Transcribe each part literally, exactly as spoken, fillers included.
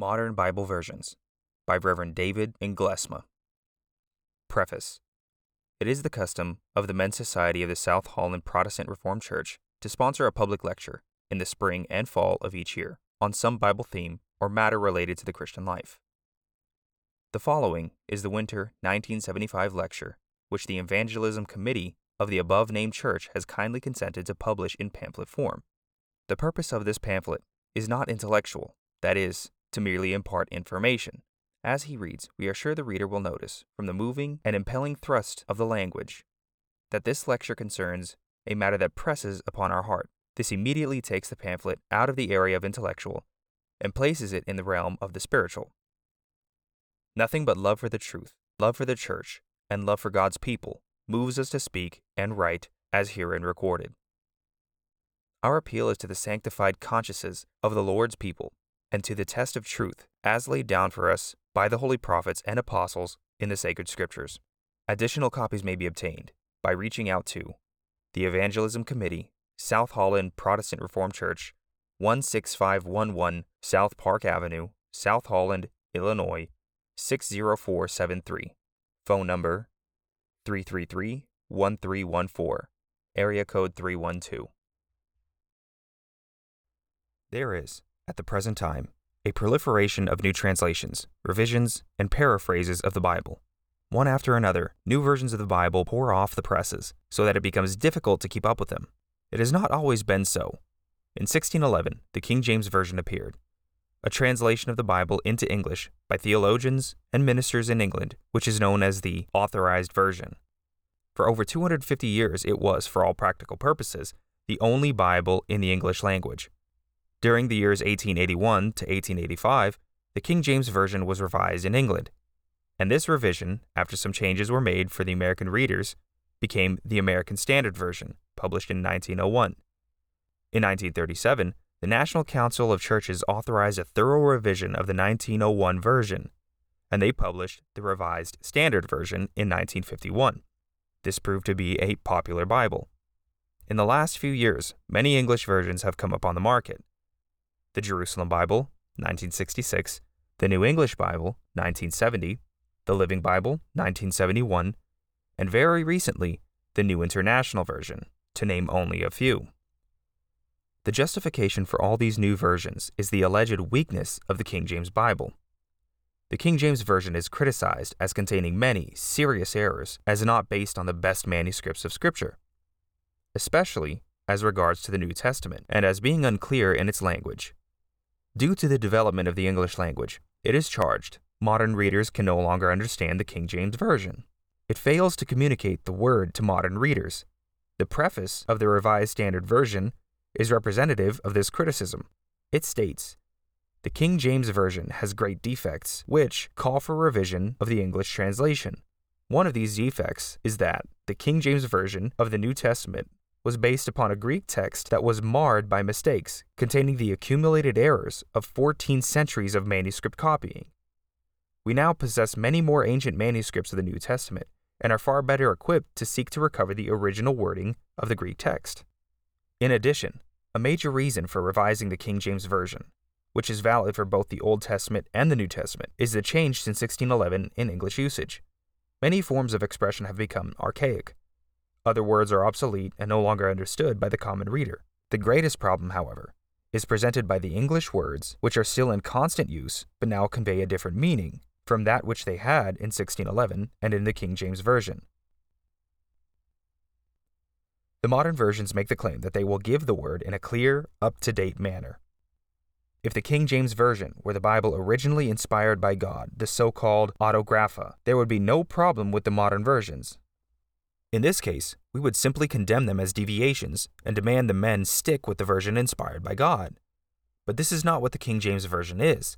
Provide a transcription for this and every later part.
Modern Bible Versions by Reverend David Englesma. Preface. It is the custom of the Men's Society of the South Holland Protestant Reformed Church to sponsor a public lecture in the spring and fall of each year on some Bible theme or matter related to the Christian life. The following is the winter nineteen seventy-five lecture, which the Evangelism Committee of the above-named church has kindly consented to publish in pamphlet form. The purpose of this pamphlet is not intellectual, that is, to merely impart information. As he reads, we are sure the reader will notice, from the moving and impelling thrust of the language, that this lecture concerns a matter that presses upon our heart. This immediately takes the pamphlet out of the area of intellectual and places it in the realm of the spiritual. Nothing but love for the truth, love for the church, and love for God's people moves us to speak and write as herein recorded. Our appeal is to the sanctified consciences of the Lord's people and to the test of truth as laid down for us by the holy prophets and apostles in the sacred scriptures. Additional copies may be obtained by reaching out to the Evangelism Committee, South Holland Protestant Reformed Church, one six five one one South Park Avenue, South Holland, Illinois, six oh four seven three. Phone number three three three, one three one four, area code three one two. There is, at the present time, a proliferation of new translations, revisions, and paraphrases of the Bible. One after another, new versions of the Bible pour off the presses, so that it becomes difficult to keep up with them. It has not always been so. In sixteen eleven, the King James Version appeared, a translation of the Bible into English by theologians and ministers in England, which is known as the Authorized Version. For over two hundred fifty years, it was, for all practical purposes, the only Bible in the English language. During the years eighteen eighty-one to eighteen eighty-five, the King James Version was revised in England, and this revision, after some changes were made for the American readers, became the American Standard Version, published in nineteen oh one. In nineteen thirty-seven, the National Council of Churches authorized a thorough revision of the nineteen oh one version, and they published the Revised Standard Version in nineteen fifty-one. This proved to be a popular Bible. In the last few years, many English versions have come upon the market. The Jerusalem Bible, nineteen sixty-six, the New English Bible, nineteen seventy, the Living Bible, nineteen seventy-one, and very recently, the New International Version, to name only a few. The justification for all these new versions is the alleged weakness of the King James Bible. The King James Version is criticized as containing many serious errors as not based on the best manuscripts of Scripture, especially as regards to the New Testament, and as being unclear in its language. Due to the development of the English language, it is charged modern readers can no longer understand the King James Version. It fails to communicate the word to modern readers. The preface of the Revised Standard Version is representative of this criticism. It states, "The King James Version has great defects, which call for revision of the English translation. One of these defects is that the King James Version of the New Testament was based upon a Greek text that was marred by mistakes, containing the accumulated errors of fourteen centuries of manuscript copying. We now possess many more ancient manuscripts of the New Testament, and are far better equipped to seek to recover the original wording of the Greek text." In addition, a major reason for revising the King James Version, which is valid for both the Old Testament and the New Testament, is the change since sixteen eleven in English usage. Many forms of expression have become archaic. Other words are obsolete and no longer understood by the common reader. The greatest problem, however, is presented by the English words, which are still in constant use but now convey a different meaning from that which they had in sixteen eleven and in the King James Version. The modern versions make the claim that they will give the word in a clear, up-to-date manner. If the King James Version were the Bible originally inspired by God, the so-called autographa, there would be no problem with the modern versions. In this case, we would simply condemn them as deviations and demand the men stick with the version inspired by God. But this is not what the King James Version is.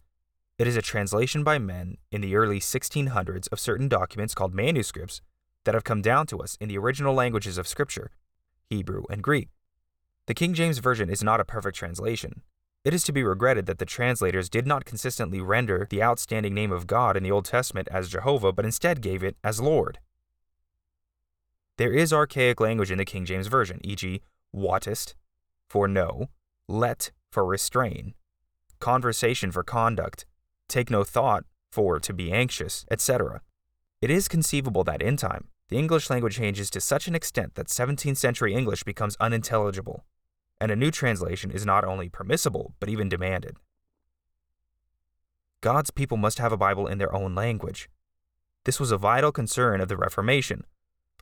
It is a translation by men in the early sixteen hundreds of certain documents called manuscripts that have come down to us in the original languages of Scripture, Hebrew, and Greek. The King James Version is not a perfect translation. It is to be regretted that the translators did not consistently render the outstanding name of God in the Old Testament as Jehovah, but instead gave it as Lord. There is archaic language in the King James Version, for example, "watest" for no, "let" for restrain, "conversation" for conduct, take no thought for to be anxious, et cetera. It is conceivable that in time, the English language changes to such an extent that seventeenth century English becomes unintelligible, and a new translation is not only permissible, but even demanded. God's people must have a Bible in their own language. This was a vital concern of the Reformation.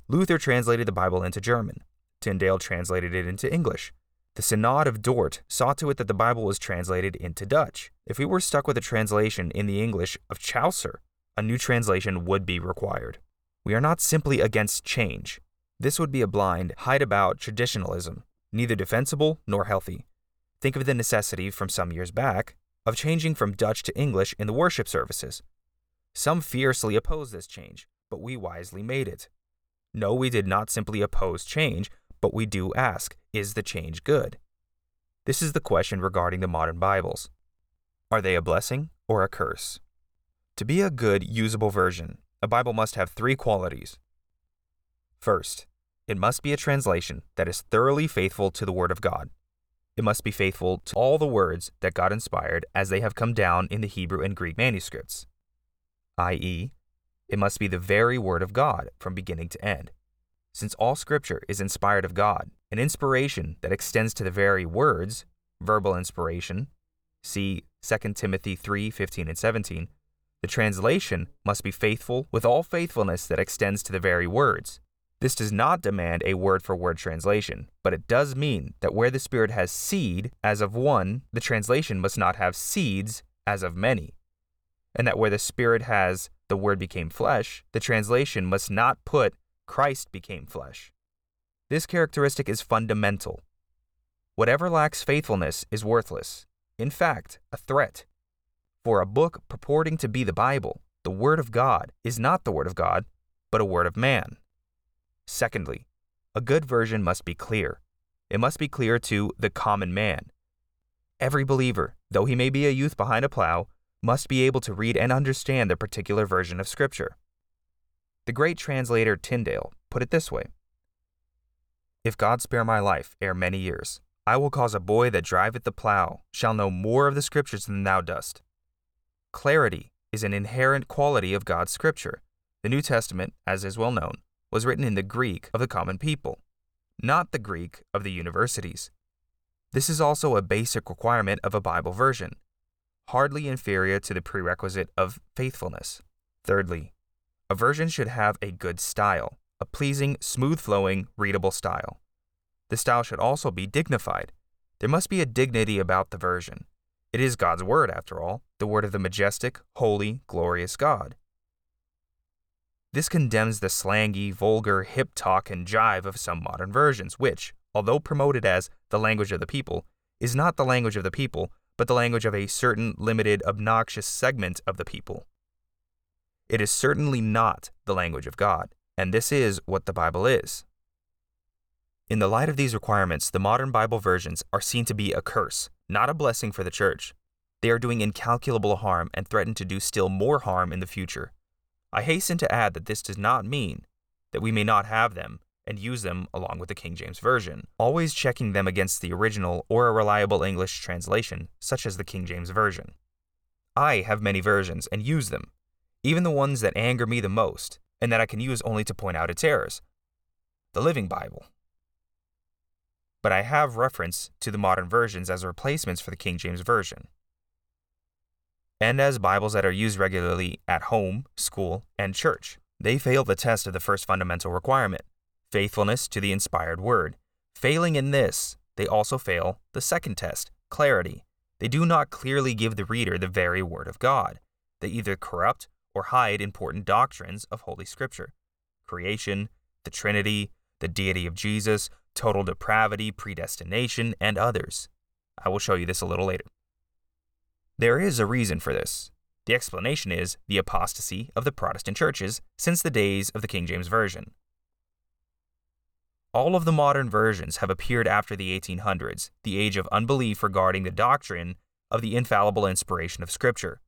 Luther translated the Bible into German. Tyndale translated it into English. The Synod of Dort saw to it that the Bible was translated into Dutch. If we were stuck with a translation in the English of Chaucer, a new translation would be required. We are not simply against change. This would be a blind, hide-about traditionalism, neither defensible nor healthy. Think of the necessity from some years back of changing from Dutch to English in the worship services. Some fiercely opposed this change, but we wisely made it. No, we did not simply oppose change, but we do ask, is the change good? This is the question regarding the modern Bibles. Are they a blessing or a curse? To be a good, usable version, a Bible must have three qualities. First, it must be a translation that is thoroughly faithful to the Word of God. It must be faithful to all the words that God inspired as they have come down in the Hebrew and Greek manuscripts, that is, it must be the very Word of God from beginning to end. Since all Scripture is inspired of God, an inspiration that extends to the very words, verbal inspiration, see Second Timothy three fifteen and seventeen, the translation must be faithful with all faithfulness that extends to the very words. This does not demand a word-for-word translation, but it does mean that where the Spirit has seed as of one, the translation must not have seeds as of many, and that where the Spirit has the Word became flesh, the translation must not put Christ became flesh. This characteristic is fundamental. Whatever lacks faithfulness is worthless, in fact, a threat. For a book purporting to be the Bible, the Word of God is not the Word of God, but a word of man. Secondly, a good version must be clear. It must be clear to the common man. Every believer, though he may be a youth behind a plow, must be able to read and understand the particular version of Scripture. The great translator Tyndale put it this way: "If God spare my life ere many years, I will cause a boy that driveth the plough shall know more of the Scriptures than thou dost." Clarity is an inherent quality of God's Scripture. The New Testament, as is well known, was written in the Greek of the common people, not the Greek of the universities. This is also a basic requirement of a Bible version, hardly inferior to the prerequisite of faithfulness. Thirdly, a version should have a good style, a pleasing, smooth-flowing, readable style. The style should also be dignified. There must be a dignity about the version. It is God's Word, after all, the Word of the majestic, holy, glorious God. This condemns the slangy, vulgar, hip talk and jive of some modern versions, which, although promoted as the language of the people, is not the language of the people, but the language of a certain limited, obnoxious segment of the people. It is certainly not the language of God, and this is what the Bible is. In the light of these requirements, the modern Bible versions are seen to be a curse, not a blessing for the church. They are doing incalculable harm and threaten to do still more harm in the future. I hasten to add that this does not mean that we may not have them and use them along with the King James Version, always checking them against the original or a reliable English translation, such as the King James Version. I have many versions and use them, even the ones that anger me the most, and that I can use only to point out its errors, the Living Bible. But I have reference to the modern versions as replacements for the King James Version, and as Bibles that are used regularly at home, school, and church. They fail the test of the first fundamental requirement, faithfulness to the inspired word. Failing in this, they also fail the second test, clarity. They do not clearly give the reader the very Word of God. They either corrupt or hide important doctrines of Holy Scripture: creation, the Trinity, the deity of Jesus, total depravity, predestination, and others. I will show you this a little later. There is a reason for this. The explanation is the apostasy of the Protestant churches since the days of the King James Version. All of the modern versions have appeared after the eighteen hundreds, the age of unbelief regarding the doctrine of the infallible inspiration of Scripture.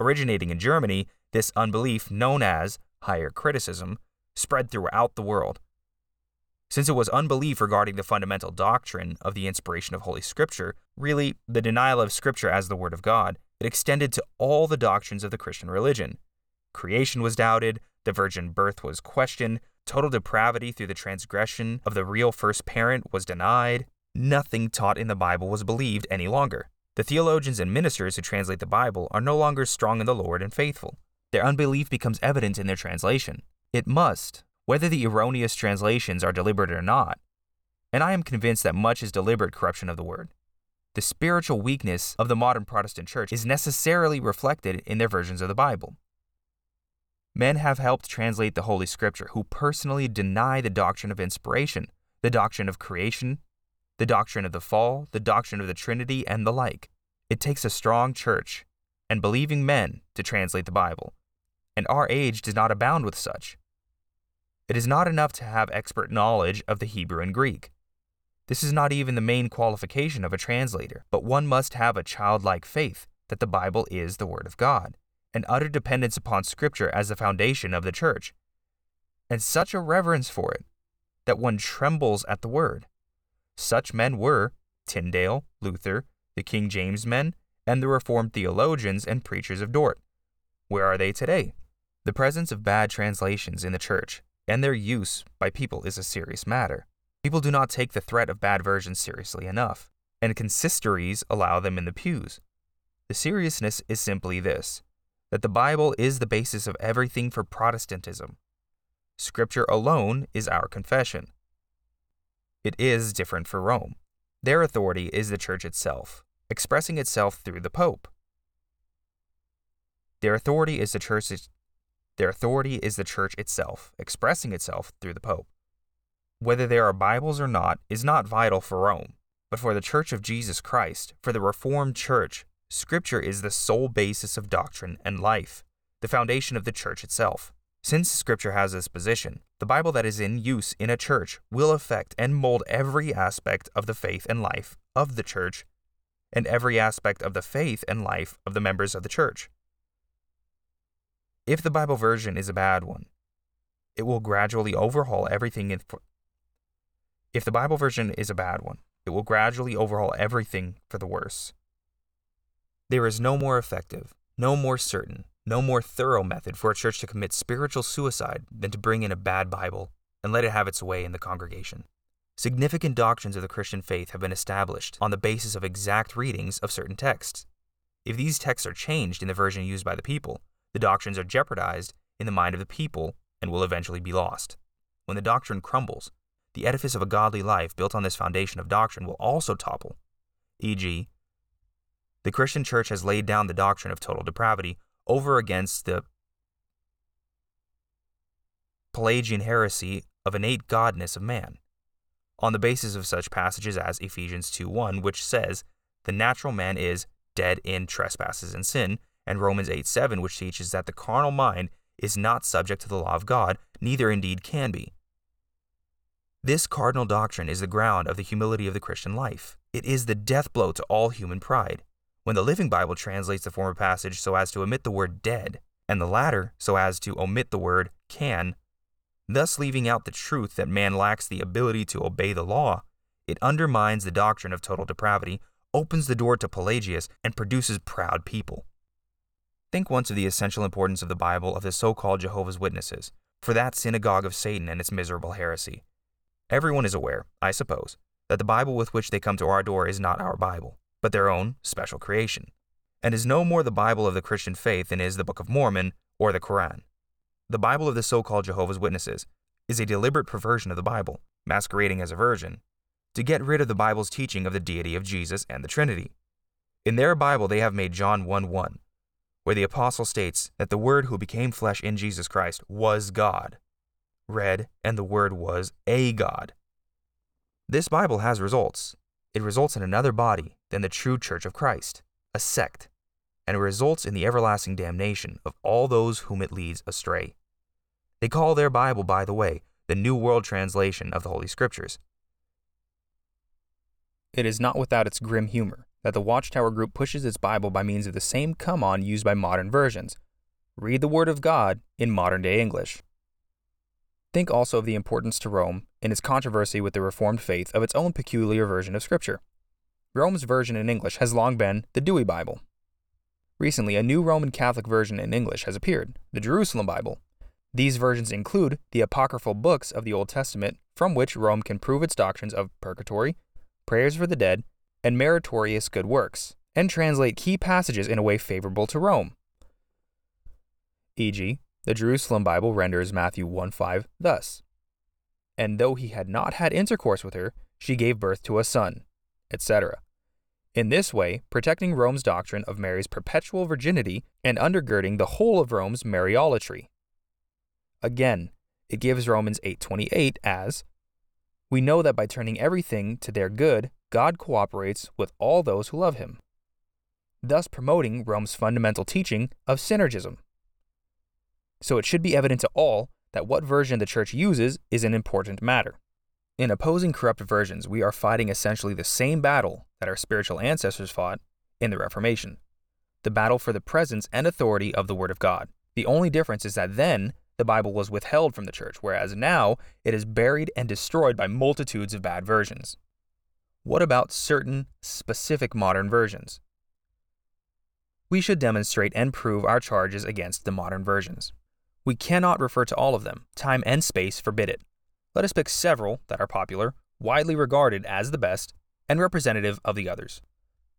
Originating in Germany, this unbelief, known as higher criticism, spread throughout the world. Since it was unbelief regarding the fundamental doctrine of the inspiration of Holy Scripture, really the denial of Scripture as the Word of God, It extended to all the doctrines of the Christian religion. Creation was doubted, the virgin birth was questioned, total depravity through the transgression of the real first parent was denied. Nothing taught in the Bible was believed any longer. The theologians and ministers who translate the Bible are no longer strong in the Lord and faithful. Their unbelief becomes evident in their translation. It must, whether the erroneous translations are deliberate or not, and I am convinced that much is deliberate corruption of the word. The spiritual weakness of the modern Protestant church is necessarily reflected in their versions of the Bible. Men have helped translate the Holy Scripture who personally deny the doctrine of inspiration, the doctrine of creation, the doctrine of the fall, the doctrine of the Trinity, and the like. It takes a strong church and believing men to translate the Bible, and our age does not abound with such. It is not enough to have expert knowledge of the Hebrew and Greek. This is not even the main qualification of a translator, but one must have a childlike faith that the Bible is the Word of God, an utter dependence upon Scripture as the foundation of the church, and such a reverence for it that one trembles at the Word. Such men were Tyndale, Luther, the King James men, and the Reformed theologians and preachers of Dort. Where are they today? The presence of bad translations in the church and their use by people is a serious matter. People do not take the threat of bad versions seriously enough, and consistories allow them in the pews. The seriousness is simply this, that the Bible is the basis of everything for Protestantism. Scripture alone is our confession. It is different for Rome. Their authority is the church itself, expressing itself through the Pope. Their authority is the church, their authority is the church itself, expressing itself through the Pope. Whether there are Bibles or not is not vital for Rome, but for the Church of Jesus Christ, for the Reformed Church, Scripture is the sole basis of doctrine and life, the foundation of the church itself. Since Scripture has this position, the Bible that is in use in a church will affect and mold every aspect of the faith and life of the church, and every aspect of the faith and life of the members of the church. If the Bible version is a bad one, it will gradually overhaul everything in for, if the Bible version is a bad one, it will gradually overhaul everything for the worse. There is no more effective, no more certain, no more thorough method for a church to commit spiritual suicide than to bring in a bad Bible and let it have its way in the congregation. Significant doctrines of the Christian faith have been established on the basis of exact readings of certain texts. If these texts are changed in the version used by the people, the doctrines are jeopardized in the mind of the people and will eventually be lost. When the doctrine crumbles, the edifice of a godly life built on this foundation of doctrine will also topple. for example, the Christian church has laid down the doctrine of total depravity over against the Pelagian heresy of innate godness of man, on the basis of such passages as Ephesians two one, which says, the natural man is dead in trespasses and sin, and Romans eight seven, which teaches that the carnal mind is not subject to the law of God, neither indeed can be. This cardinal doctrine is the ground of the humility of the Christian life. It is the death blow to all human pride. When the Living Bible translates the former passage so as to omit the word dead, and the latter so as to omit the word can, thus leaving out the truth that man lacks the ability to obey the law, it undermines the doctrine of total depravity, opens the door to Pelagius, and produces proud people. Think once of the essential importance of the Bible of the so-called Jehovah's Witnesses, for that synagogue of Satan and its miserable heresy. Everyone is aware, I suppose, that the Bible with which they come to our door is not our Bible, but their own special creation, and is no more the Bible of the Christian faith than is the Book of Mormon or the Quran. The Bible of the so-called Jehovah's Witnesses is a deliberate perversion of the Bible, masquerading as a version, to get rid of the Bible's teaching of the deity of Jesus and the Trinity. In their Bible they have made John one one, where the Apostle states that the Word who became flesh in Jesus Christ was God. Read, and the Word was a God. This Bible has results. It results in another body than the true Church of Christ, a sect, and it results in the everlasting damnation of all those whom it leads astray. They call their Bible, by the way, the New World Translation of the Holy Scriptures. It is not without its grim humor that the Watchtower Group pushes its Bible by means of the same come-on used by modern versions. Read the Word of God in modern-day English. Think also of the importance to Rome in its controversy with the Reformed faith of its own peculiar version of Scripture. Rome's version in English has long been the Douay Bible. Recently, a new Roman Catholic version in English has appeared, the Jerusalem Bible. These versions include the apocryphal books of the Old Testament, from which Rome can prove its doctrines of purgatory, prayers for the dead, and meritorious good works, and translate key passages in a way favorable to Rome. for example, the Jerusalem Bible renders Matthew one five thus, "And though he had not had intercourse with her, she gave birth to a son," et cetera. In this way, protecting Rome's doctrine of Mary's perpetual virginity and undergirding the whole of Rome's Mariolatry. Again, it gives Romans eight twenty-eight as, "We know that by turning everything to their good, God cooperates with all those who love him," thus promoting Rome's fundamental teaching of synergism. So it should be evident to all that what version the church uses is an important matter. In opposing corrupt versions, we are fighting essentially the same battle that our spiritual ancestors fought in the Reformation, the battle for the presence and authority of the Word of God. The only difference is that then, the Bible was withheld from the church, whereas now it is buried and destroyed by multitudes of bad versions. What about certain specific modern versions? We should demonstrate and prove our charges against the modern versions. We cannot refer to all of them. Time and space forbid it. Let us pick several that are popular, widely regarded as the best, and representative of the others.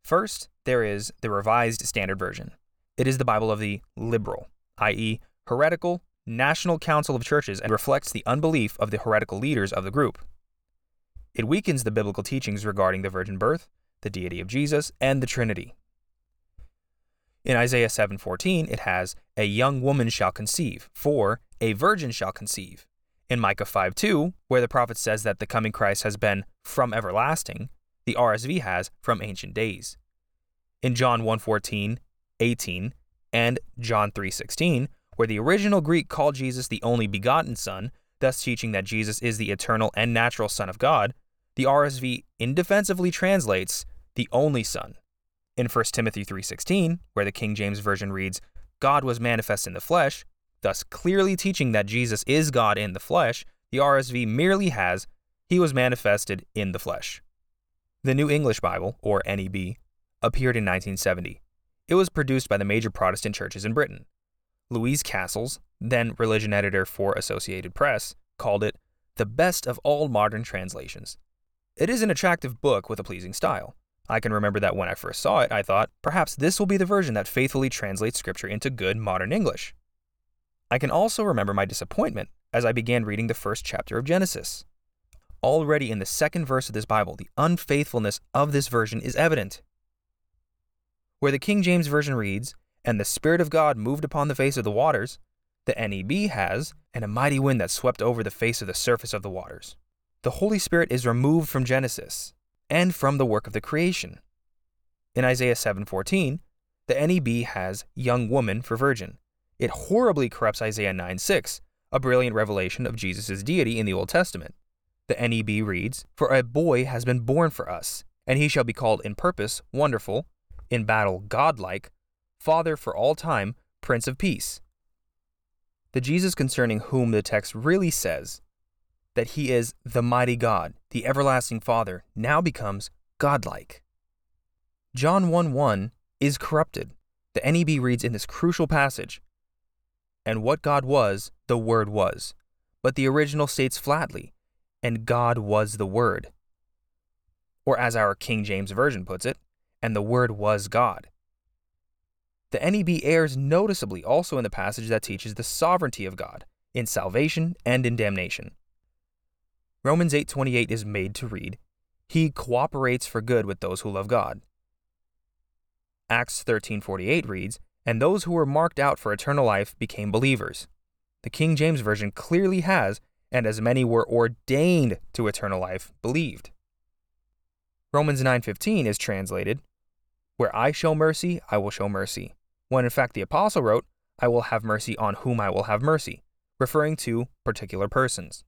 First, there is the Revised Standard Version. It is the Bible of the liberal, that is, heretical, National Council of Churches and reflects the unbelief of the heretical leaders of the group. It weakens the biblical teachings regarding the virgin birth, the deity of Jesus, and the Trinity. In Isaiah seven fourteen, it has, "A young woman shall conceive," for "a virgin shall conceive." In Micah five two, where the prophet says that the coming Christ has been "from everlasting," the R S V has "from ancient days." In John one fourteen, eighteen, and John three sixteen, where the original Greek called Jesus the only begotten Son, thus teaching that Jesus is the eternal and natural Son of God, the R S V indefensively translates "the only Son." In First Timothy three sixteen, where the King James Version reads, "God was manifest in the flesh," thus clearly teaching that Jesus is God in the flesh, the R S V merely has "he was manifested in the flesh." The New English Bible, or N E B, appeared in nineteen seventy. It was produced by the major Protestant churches in Britain. Louise Castles, then religion editor for Associated Press, called it the best of all modern translations. It is an attractive book with a pleasing style. I can remember that when I first saw it, I thought, perhaps this will be the version that faithfully translates scripture into good modern English. I can also remember my disappointment as I began reading the first chapter of Genesis. Already in the second verse of this Bible, the unfaithfulness of this version is evident. Where the King James Version reads, "And the Spirit of God moved upon the face of the waters," the N E B has, "and a mighty wind that swept over the face of the surface of the waters." The Holy Spirit is removed from Genesis and from the work of the creation. In Isaiah seven fourteen, the N E B has "young woman" for virgin. It horribly corrupts Isaiah nine six, a brilliant revelation of Jesus' deity in the Old Testament. The N E B reads, "For a boy has been born for us, and he shall be called in purpose wonderful, in battle godlike, Father for all time, Prince of Peace." The Jesus concerning whom the text really says that he is the mighty God, the everlasting Father, now becomes godlike. John one one is corrupted. The N E B reads in this crucial passage, "And what God was, the Word was." But the original states flatly, "And God was the Word." Or as our King James Version puts it, "And the Word was God." The N E B errs noticeably also in the passage that teaches the sovereignty of God, in salvation and in damnation. Romans eight twenty-eight is made to read, "He cooperates for good with those who love God." Acts thirteen forty-eight reads, "And those who were marked out for eternal life became believers." The King James Version clearly has, "And as many were ordained to eternal life believed." Romans nine fifteen is translated, "Where I show mercy, I will show mercy," when in fact the apostle wrote, "I will have mercy on whom I will have mercy," referring to particular persons.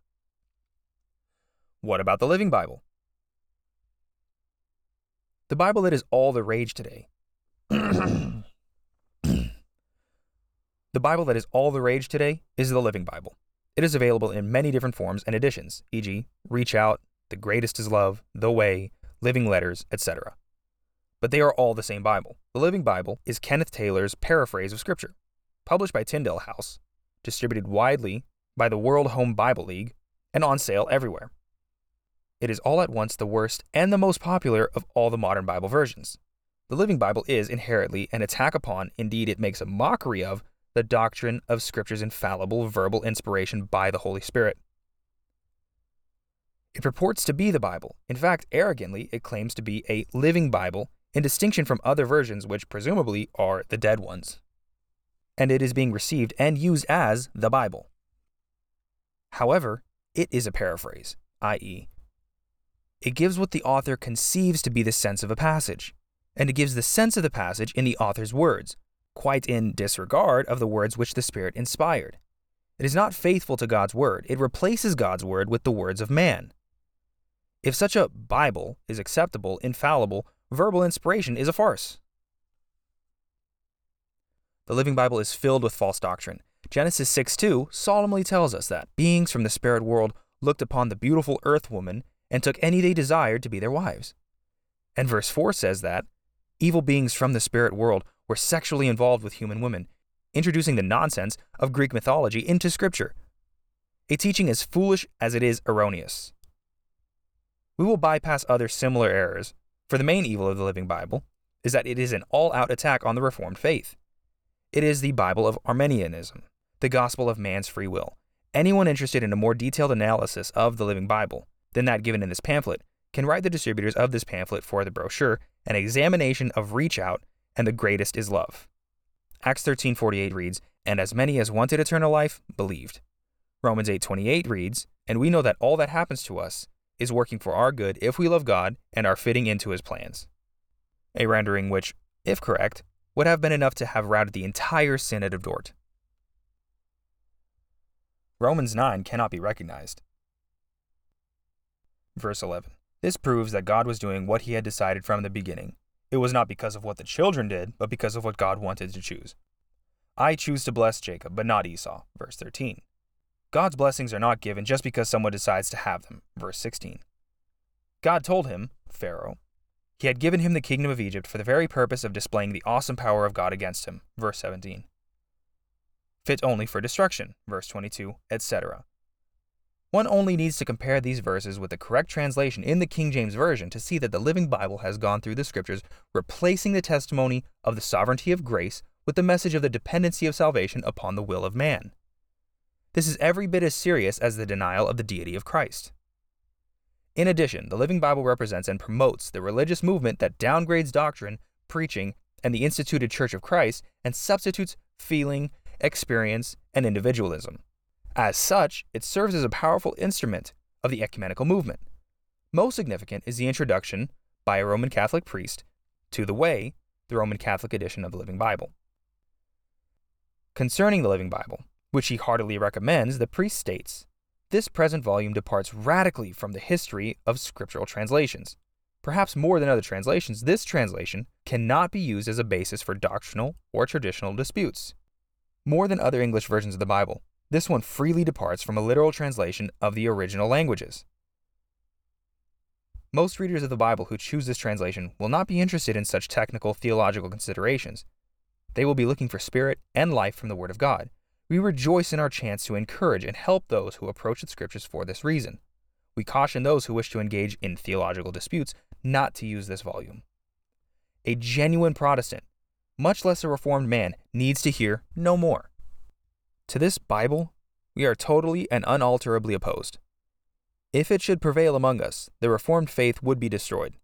What about the Living Bible? The Bible that is all the rage today. The Bible that is all the rage today is the Living Bible. It is available in many different forms and editions, for example, Reach Out, The Greatest is Love, The Way, Living Letters, et cetera. but they are all the same Bible. The Living Bible is Kenneth Taylor's paraphrase of Scripture, published by Tyndale House, distributed widely by the World Home Bible League, and on sale everywhere. It is all at once the worst and the most popular of all the modern Bible versions. The Living Bible is inherently an attack upon, indeed it makes a mockery of, the doctrine of Scripture's infallible verbal inspiration by the Holy Spirit. It purports to be the Bible. In fact, arrogantly, it claims to be a living Bible, in distinction from other versions which presumably are the dead ones. And it is being received and used as the Bible. However, it is a paraphrase, that is, it gives what the author conceives to be the sense of a passage, and it gives the sense of the passage in the author's words, quite in disregard of the words which the Spirit inspired. It is not faithful to God's word. It replaces God's word with the words of man. If such a Bible is acceptable, infallible, verbal inspiration is a farce. The Living Bible is filled with false doctrine. Genesis six two solemnly tells us that beings from the spirit world looked upon the beautiful earth woman and took any they desired to be their wives. And verse four says that evil beings from the spirit world were sexually involved with human women, introducing the nonsense of Greek mythology into Scripture, a teaching as foolish as it is erroneous. We will bypass other similar errors, for the main evil of the Living Bible is that it is an all-out attack on the Reformed faith. It is the Bible of Arminianism, the gospel of man's free will. Anyone interested in a more detailed analysis of the Living Bible than that given in this pamphlet can write the distributors of this pamphlet for the brochure an examination of Reach Out and The Greatest is Love. Acts thirteen forty-eight reads, "And as many as wanted eternal life believed." Romans eight twenty-eight reads, "And we know that all that happens to us is working for our good if we love God and are fitting into his plans." A rendering which, if correct, would have been enough to have routed the entire Synod of Dort. Romans nine cannot be recognized. Verse eleven. This proves that God was doing what he had decided from the beginning. It was not because of what the children did, but because of what God wanted to choose. "I choose to bless Jacob, but not Esau," verse thirteen. God's blessings are not given just because someone decides to have them, verse sixteen. God told him, Pharaoh, he had given him the kingdom of Egypt for the very purpose of displaying the awesome power of God against him, verse seventeen. Fit only for destruction, verse twenty-two, et cetera. One only needs to compare these verses with the correct translation in the King James Version to see that the Living Bible has gone through the Scriptures, replacing the testimony of the sovereignty of grace with the message of the dependency of salvation upon the will of man. This is every bit as serious as the denial of the deity of Christ. In addition, the Living Bible represents and promotes the religious movement that downgrades doctrine, preaching, and the instituted Church of Christ and substitutes feeling, experience, and individualism. As such, it serves as a powerful instrument of the ecumenical movement. Most significant is the introduction, by a Roman Catholic priest, to the Way, the Roman Catholic edition of the Living Bible. Concerning the Living Bible, which he heartily recommends, the priest states, "This present volume departs radically from the history of scriptural translations. Perhaps more than other translations, this translation cannot be used as a basis for doctrinal or traditional disputes. More than other English versions of the Bible, this one freely departs from a literal translation of the original languages." Most readers of the Bible who choose this translation will not be interested in such technical theological considerations. They will be looking for spirit and life from the Word of God. We rejoice in our chance to encourage and help those who approach the Scriptures for this reason. We caution those who wish to engage in theological disputes not to use this volume. A genuine Protestant, much less a Reformed man, needs to hear no more. To this Bible, we are totally and unalterably opposed. If it should prevail among us, the Reformed faith would be destroyed.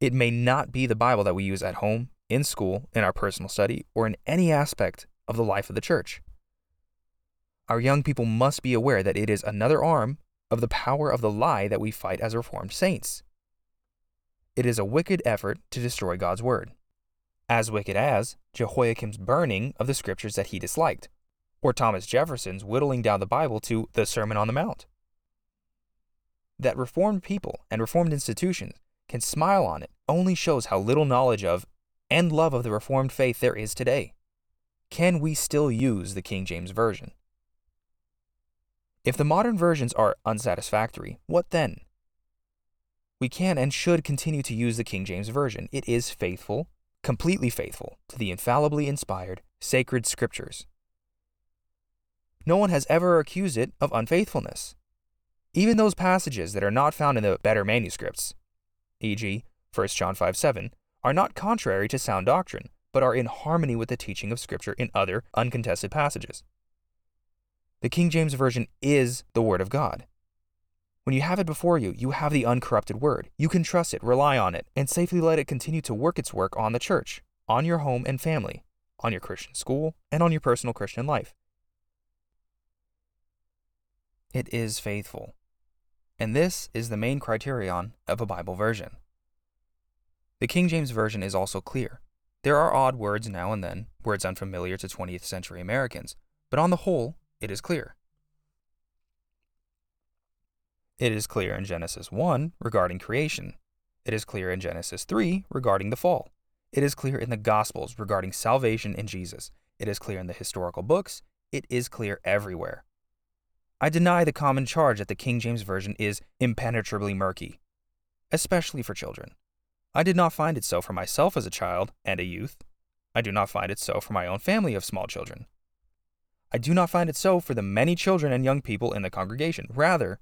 It may not be the Bible that we use at home, in school, in our personal study, or in any aspect of the life of the church. Our young people must be aware that it is another arm of the power of the lie that we fight as Reformed saints. It is a wicked effort to destroy God's word, as wicked as Jehoiakim's burning of the Scriptures that he disliked, or Thomas Jefferson's whittling down the Bible to the Sermon on the Mount. That Reformed people and Reformed institutions can smile on it only shows how little knowledge of and love of the Reformed faith there is today. Can we still use the King James Version? If the modern versions are unsatisfactory, what then? we can and should continue to use the King James Version. It is faithful, completely faithful, to the infallibly inspired, sacred scriptures. No one has ever accused it of unfaithfulness. Even those passages that are not found in the better manuscripts, for example, First John five seven, are not contrary to sound doctrine, but are in harmony with the teaching of Scripture in other uncontested passages. The King James Version is the Word of God. When you have it before you, you have the uncorrupted Word. You can trust it, rely on it, and safely let it continue to work its work on the church, on your home and family, on your Christian school, and on your personal Christian life. It is faithful. And this is the main criterion of a Bible version. The King James Version is also clear. There are odd words now and then, words unfamiliar to twentieth century Americans, but on the whole, it is clear. It is clear in Genesis one regarding creation. It is clear in Genesis three regarding the fall. It is clear in the Gospels regarding salvation in Jesus. It is clear in the historical books. It is clear everywhere. I deny the common charge that the King James Version is impenetrably murky, especially for children. I did not find it so for myself as a child and a youth. I do not find it so for my own family of small children. I do not find it so for the many children and young people in the congregation. Rather,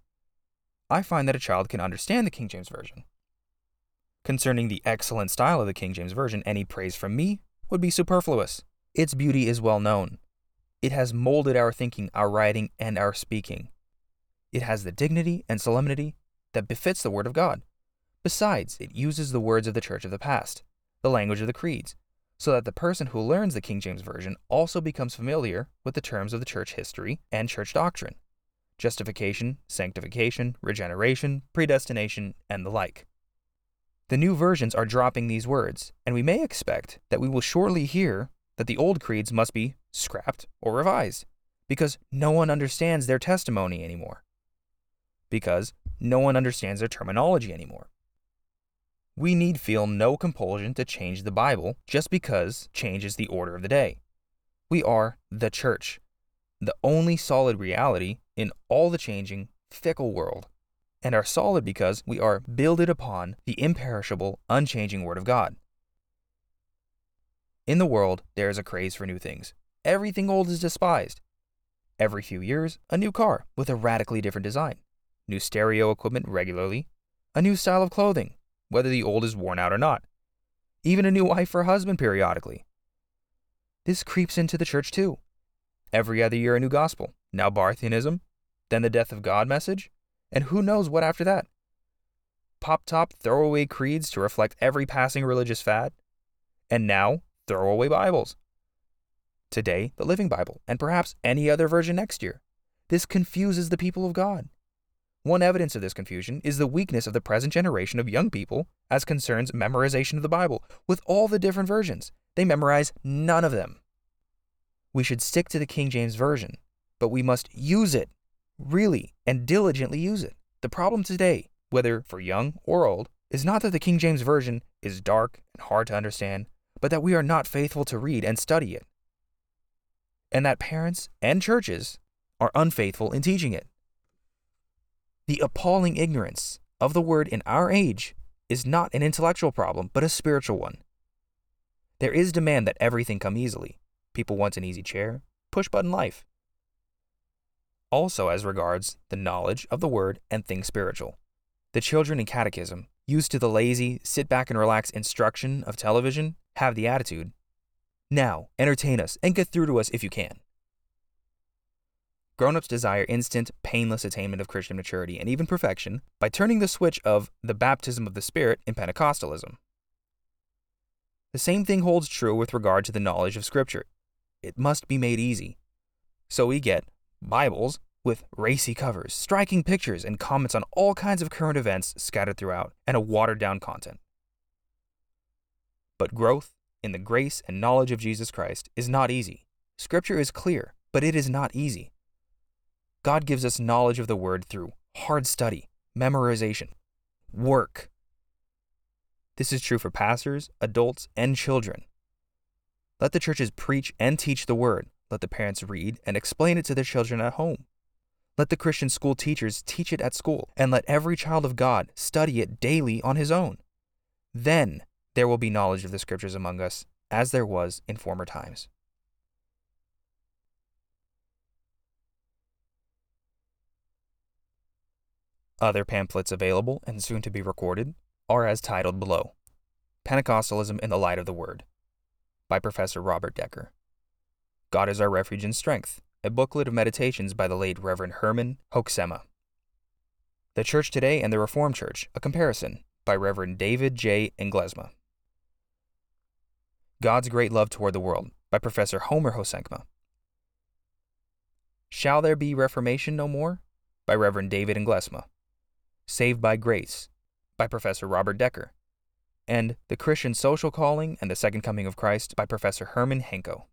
I find that a child can understand the King James Version. Concerning the excellent style of the King James Version, any praise from me would be superfluous. Its beauty is well known. It has molded our thinking, our writing, and our speaking. It has the dignity and solemnity that befits the Word of God. Besides, it uses the words of the church of the past, the language of the creeds, so that the person who learns the King James Version also becomes familiar with the terms of the church history and church doctrine: justification, sanctification, regeneration, predestination, and the like. The new versions are dropping these words, and we may expect that we will shortly hear that the old creeds must be scrapped or revised, because no one understands their testimony anymore, because no one understands their terminology anymore. We need feel no compulsion to change the Bible just because change is the order of the day. We are the church, the only solid reality in all the changing, fickle world, and are solid because we are builded upon the imperishable, unchanging Word of God. In the world, there is a craze for new things. Everything old is despised. Every few years, a new car with a radically different design, new stereo equipment regularly, a new style of clothing, whether the old is worn out or not, even a new wife or husband periodically. This creeps into the church too. Every other year a new gospel, now Barthianism, then the death of God message, and who knows what after that. Pop-top throwaway creeds to reflect every passing religious fad, and now throwaway Bibles. Today, the Living Bible, and perhaps any other version next year. This confuses the people of God. One evidence of this confusion is the weakness of the present generation of young people as concerns memorization of the Bible. With all the different versions, they memorize none of them. We should stick to the King James Version, but we must use it, really and diligently use it. The problem today, whether for young or old, is not that the King James Version is dark and hard to understand, but that we are not faithful to read and study it, and that parents and churches are unfaithful in teaching it. The appalling ignorance of the Word in our age is not an intellectual problem, but a spiritual one. There is demand that everything come easily. People want an easy chair, push-button life. Also as regards the knowledge of the Word and things spiritual, the children in catechism, used to the lazy, sit-back-and-relax instruction of television, have the attitude, "Now, entertain us and get through to us if you can." Grown-ups desire instant, painless attainment of Christian maturity and even perfection by turning the switch of the baptism of the Spirit in Pentecostalism. The same thing holds true with regard to the knowledge of Scripture. It must be made easy. So we get Bibles with racy covers, striking pictures, and comments on all kinds of current events scattered throughout, and a watered-down content. But growth in the grace and knowledge of Jesus Christ is not easy. Scripture is clear, but it is not easy. God gives us knowledge of the Word through hard study, memorization, work. This is true for pastors, adults, and children. Let the churches preach and teach the Word. Let the parents read and explain it to their children at home. Let the Christian school teachers teach it at school, and let every child of God study it daily on his own. Then there will be knowledge of the Scriptures among us, as there was in former times. Other pamphlets available and soon to be recorded are as titled below: Pentecostalism in the Light of the Word, by Professor Robert Decker; God is Our Refuge and Strength, a booklet of meditations by the late Reverend Herman Hoeksema; The Church Today and the Reformed Church, a Comparison, by Reverend David J. Englesma; God's Great Love Toward the World, by Professor Homer Hoeksema; Shall There Be Reformation No More?, by Reverend David Englesma; Saved by Grace, by Professor Robert Decker; and The Christian Social Calling and the Second Coming of Christ, by Professor Herman Hanko.